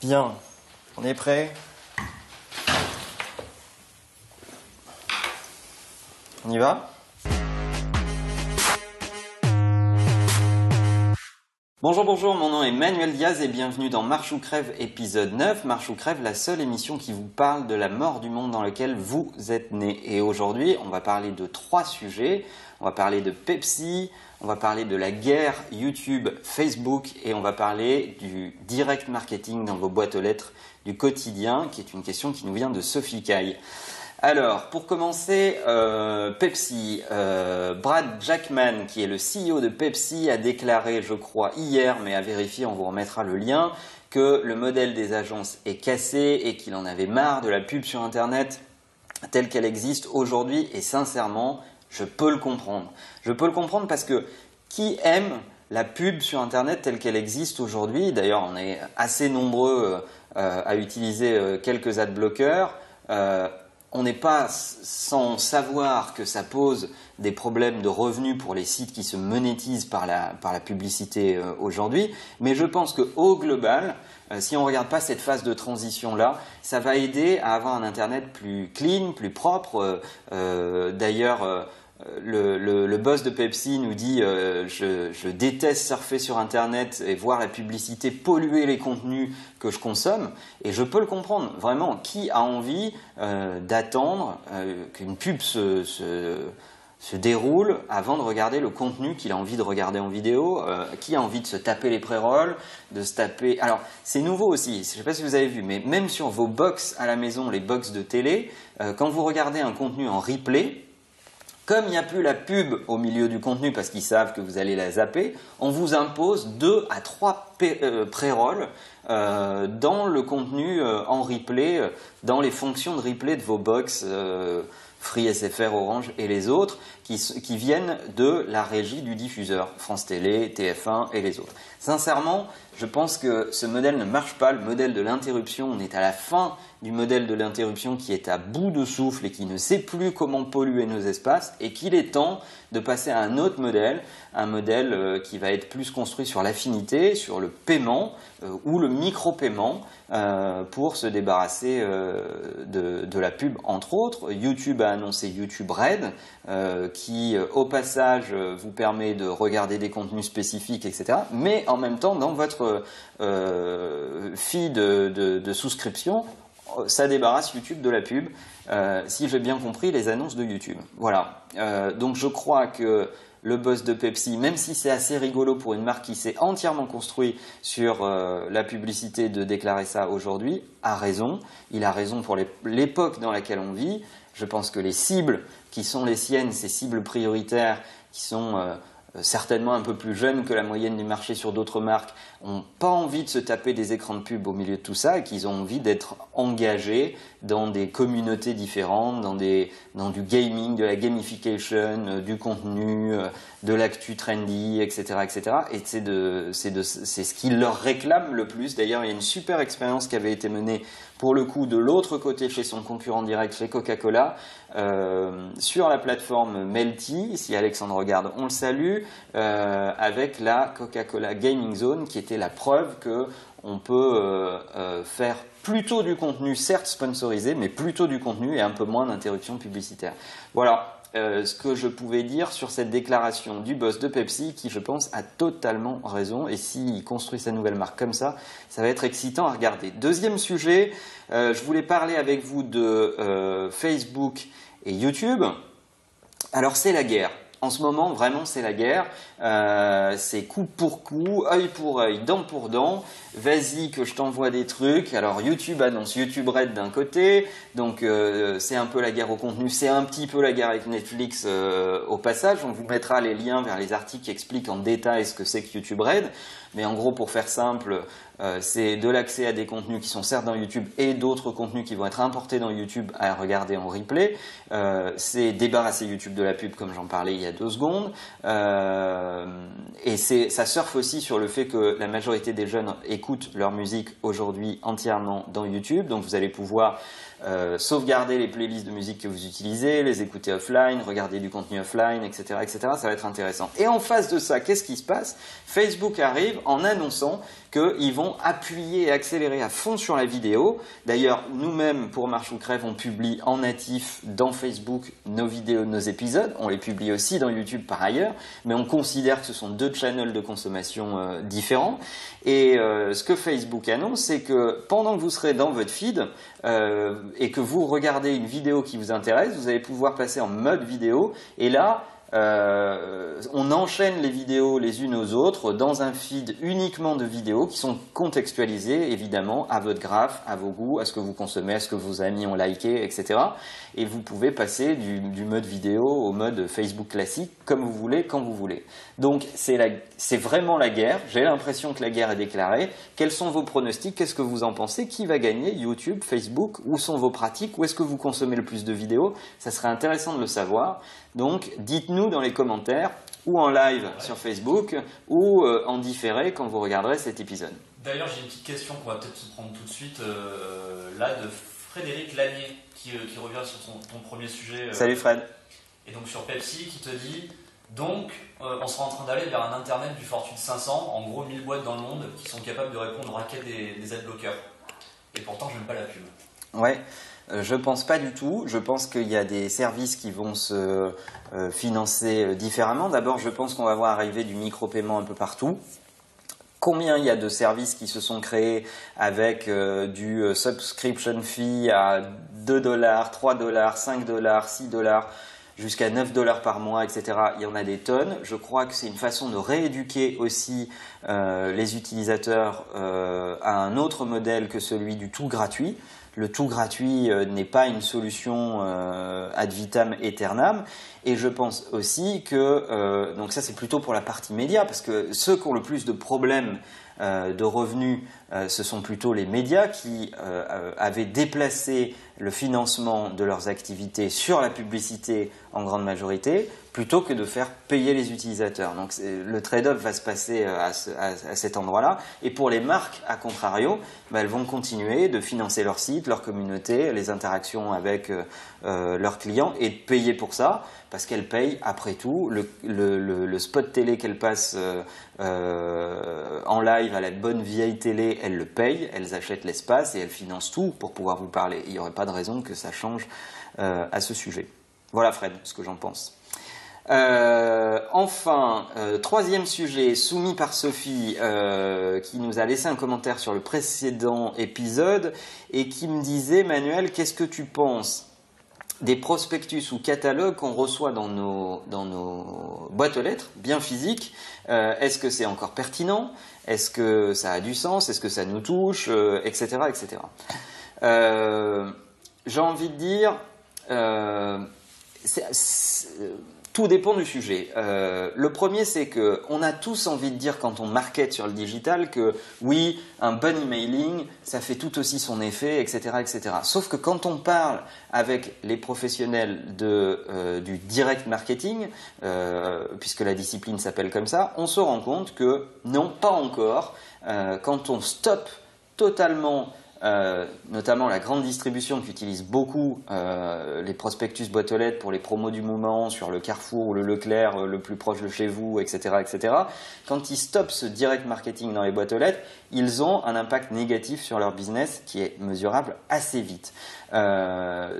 Bien, on est prêt? On y va? Bonjour, mon nom est Manuel Diaz et bienvenue dans Marche ou Crève épisode 9. Marche ou Crève, la seule émission qui vous parle de la mort du monde dans lequel vous êtes né. Et aujourd'hui, on va parler de trois sujets. On va parler de Pepsi, on va parler de la guerre YouTube, Facebook et on va parler du direct marketing dans vos boîtes aux lettres du quotidien, qui est une question qui nous vient de Sophie Caille. Alors, pour commencer, Pepsi, Brad Jackman, qui est le CEO de Pepsi, a déclaré, je crois hier, mais à vérifier, on vous remettra le lien, que le modèle des agences est cassé et qu'il en avait marre de la pub sur Internet telle qu'elle existe aujourd'hui. Et sincèrement, je peux le comprendre. Je peux le comprendre parce que qui aime la pub sur Internet telle qu'elle existe aujourd'hui? D'ailleurs, on est assez nombreux à utiliser quelques adblockers. On n'est pas sans savoir que ça pose des problèmes de revenus pour les sites qui se monétisent par la publicité aujourd'hui. Mais je pense qu'au global, si on ne regarde pas cette phase de transition-là, ça va aider à avoir un Internet plus clean, plus propre. D'ailleurs, le boss de Pepsi nous dit je déteste surfer sur Internet et voir la publicité polluer les contenus que je consomme. Et je peux le comprendre. Vraiment, qui a envie d'attendre qu'une pub se déroule avant de regarder le contenu qu'il a envie de regarder en vidéo? Qui a envie de se taper les pré-rolls, de se taper... Alors, c'est nouveau aussi, je ne sais pas si vous avez vu, mais même sur vos box à la maison, les box de télé, quand vous regardez un contenu en replay... Comme il n'y a plus la pub au milieu du contenu parce qu'ils savent que vous allez la zapper, on vous impose 2 à 3 pré-rolls dans le contenu en replay, dans les fonctions de replay de vos box Free, SFR, Orange et les autres qui viennent de la régie du diffuseur, France Télé, TF1 et les autres. Sincèrement, je pense que ce modèle ne marche pas, le modèle de l'interruption. On est à la fin du modèle de l'interruption qui est à bout de souffle et qui ne sait plus comment polluer nos espaces, et qu'il est temps de passer à un autre modèle, un modèle qui va être plus construit sur l'affinité, sur le paiement ou le micro-paiement pour se débarrasser de la pub, entre autres. YouTube a annoncé YouTube Red qui, au passage, vous permet de regarder des contenus spécifiques, etc. Mais en même temps, dans votre feed de souscription, ça débarrasse YouTube de la pub, si j'ai bien compris les annonces de YouTube. Voilà, donc je crois que le boss de Pepsi, même si c'est assez rigolo pour une marque qui s'est entièrement construite sur la publicité de déclarer ça aujourd'hui, a raison. Il a raison pour l'époque dans laquelle on vit. Je pense que les cibles qui sont les siennes, ces cibles prioritaires qui sont... certainement un peu plus jeunes que la moyenne du marché sur d'autres marques, n'ont pas envie de se taper des écrans de pub au milieu de tout ça, et qu'ils ont envie d'être engagés dans des communautés différentes, dans du gaming, de la gamification, du contenu, de l'actu trendy, etc. etc. Et c'est ce qui leur réclame le plus. D'ailleurs, il y a une super expérience qui avait été menée pour le coup de l'autre côté chez son concurrent direct, chez Coca-Cola, sur la plateforme Melty, si Alexandre regarde, on le salue, avec la Coca-Cola Gaming Zone, qui était la preuve que on peut faire plutôt du contenu, certes sponsorisé, mais plutôt du contenu et un peu moins d'interruptions publicitaires. Voilà. Ce que je pouvais dire sur cette déclaration du boss de Pepsi, qui je pense a totalement raison, et s'il construit sa nouvelle marque comme ça, ça va être excitant à regarder. Deuxième sujet, je voulais parler avec vous de Facebook et YouTube. Alors c'est la guerre. En ce moment, vraiment, c'est la guerre. C'est coup pour coup, œil pour œil, dent pour dent. Vas-y que je t'envoie des trucs. Alors, YouTube annonce YouTube Red d'un côté. Donc, c'est un peu la guerre au contenu. C'est un petit peu la guerre avec Netflix au passage. On vous mettra les liens vers les articles qui expliquent en détail ce que c'est que YouTube Red. Mais en gros, pour faire simple... c'est de l'accès à des contenus qui sont certes dans YouTube et d'autres contenus qui vont être importés dans YouTube à regarder en replay. C'est débarrasser YouTube de la pub comme j'en parlais il y a 2 secondes. Et ça surfe aussi sur le fait que la majorité des jeunes écoutent leur musique aujourd'hui entièrement dans YouTube. Donc vous allez pouvoir sauvegarder les playlists de musique que vous utilisez, les écouter offline, regarder du contenu offline, etc. etc. Ça va être intéressant. Et en face de ça, qu'est-ce qui se passe? Facebook arrive arrive en annonçant qu'ils vont appuyer et accélérer à fond sur la vidéo. D'ailleurs, nous-mêmes, pour Marche ou Crève, on publie en natif dans Facebook nos vidéos, nos épisodes. On les publie aussi dans YouTube par ailleurs, mais on considère que ce sont deux channels de consommation différents. Et ce que Facebook annonce, c'est que pendant que vous serez dans votre feed et que vous regardez une vidéo qui vous intéresse, vous allez pouvoir passer en mode vidéo. Et là, on enchaîne les vidéos les unes aux autres dans un feed uniquement de vidéos qui sont contextualisées évidemment à votre graphe, à vos goûts, à ce que vous consommez, à ce que vos amis ont liké, etc. Et vous pouvez passer du mode vidéo au mode Facebook classique comme vous voulez, quand vous voulez. Donc c'est vraiment la guerre. J'ai l'impression que la guerre est déclarée. Quels sont vos pronostics? Qu'est-ce que vous en pensez? Qui va gagner? YouTube, Facebook? Où sont vos pratiques? Où est-ce que vous consommez le plus de vidéos? Ça serait intéressant de le savoir. Donc dites-nous dans les commentaires ou en live sur Facebook ou en différé quand vous regarderez cet épisode. D'ailleurs, j'ai une petite question qu'on va peut-être se prendre tout de suite là de Frédéric Lannier qui revient sur ton premier sujet. Salut Fred. Et donc sur Pepsi qui te dit donc on sera en train d'aller vers un internet du Fortune 500, en gros 1000 boîtes dans le monde qui sont capables de répondre au racket des adblockers. Et pourtant, j'aime pas la pub. Ouais. Je pense pas du tout. Je pense qu'il y a des services qui vont se financer différemment. D'abord, je pense qu'on va voir arriver du micro-paiement un peu partout. Combien il y a de services qui se sont créés avec du subscription fee à 2 $, 3 $, 5 $, 6 $, jusqu'à 9 $ par mois, etc. Il y en a des tonnes. Je crois que c'est une façon de rééduquer aussi les utilisateurs à un autre modèle que celui du tout gratuit. Le tout gratuit n'est pas une solution ad vitam aeternam. Et je pense aussi que, donc ça c'est plutôt pour la partie média, parce que ceux qui ont le plus de problèmes de revenus, ce sont plutôt les médias qui avaient déplacé le financement de leurs activités sur la publicité en grande majorité, plutôt que de faire payer les utilisateurs. Donc le trade-off va se passer à cet endroit-là. Et pour les marques, à contrario, bah, elles vont continuer de financer leur site, leur communauté, les interactions avec leurs clients et de payer pour ça, parce qu'elles payent, après tout, le spot télé qu'elles passent en live à la bonne vieille télé, elles le payent, elles achètent l'espace et elles financent tout pour pouvoir vous parler. Il n'y aurait pas de raison que ça change à ce sujet. Voilà Fred, ce que j'en pense. Troisième sujet soumis par Sophie qui nous a laissé un commentaire sur le précédent épisode et qui me disait « Manuel, qu'est-ce que tu penses des prospectus ou catalogues qu'on reçoit dans nos boîtes aux lettres, bien physiques, est-ce que c'est encore pertinent? Est-ce que ça a du sens? Est-ce que ça nous touche? Etc. etc. » J'ai envie de dire... tout dépend du sujet. Le premier, c'est qu'on a tous envie de dire quand on markete sur le digital que oui, un bon emailing, ça fait tout aussi son effet, etc. etc. Sauf que quand on parle avec les professionnels du direct marketing, puisque la discipline s'appelle comme ça, on se rend compte que non, pas encore. Quand on stoppe totalement... notamment la grande distribution qui utilise beaucoup les prospectus boîte aux lettres pour les promos du moment sur le Carrefour ou le Leclerc le plus proche de chez vous, etc., etc. Quand ils stoppent ce direct marketing dans les boîtes aux lettres, ils ont un impact négatif sur leur business qui est mesurable assez vite.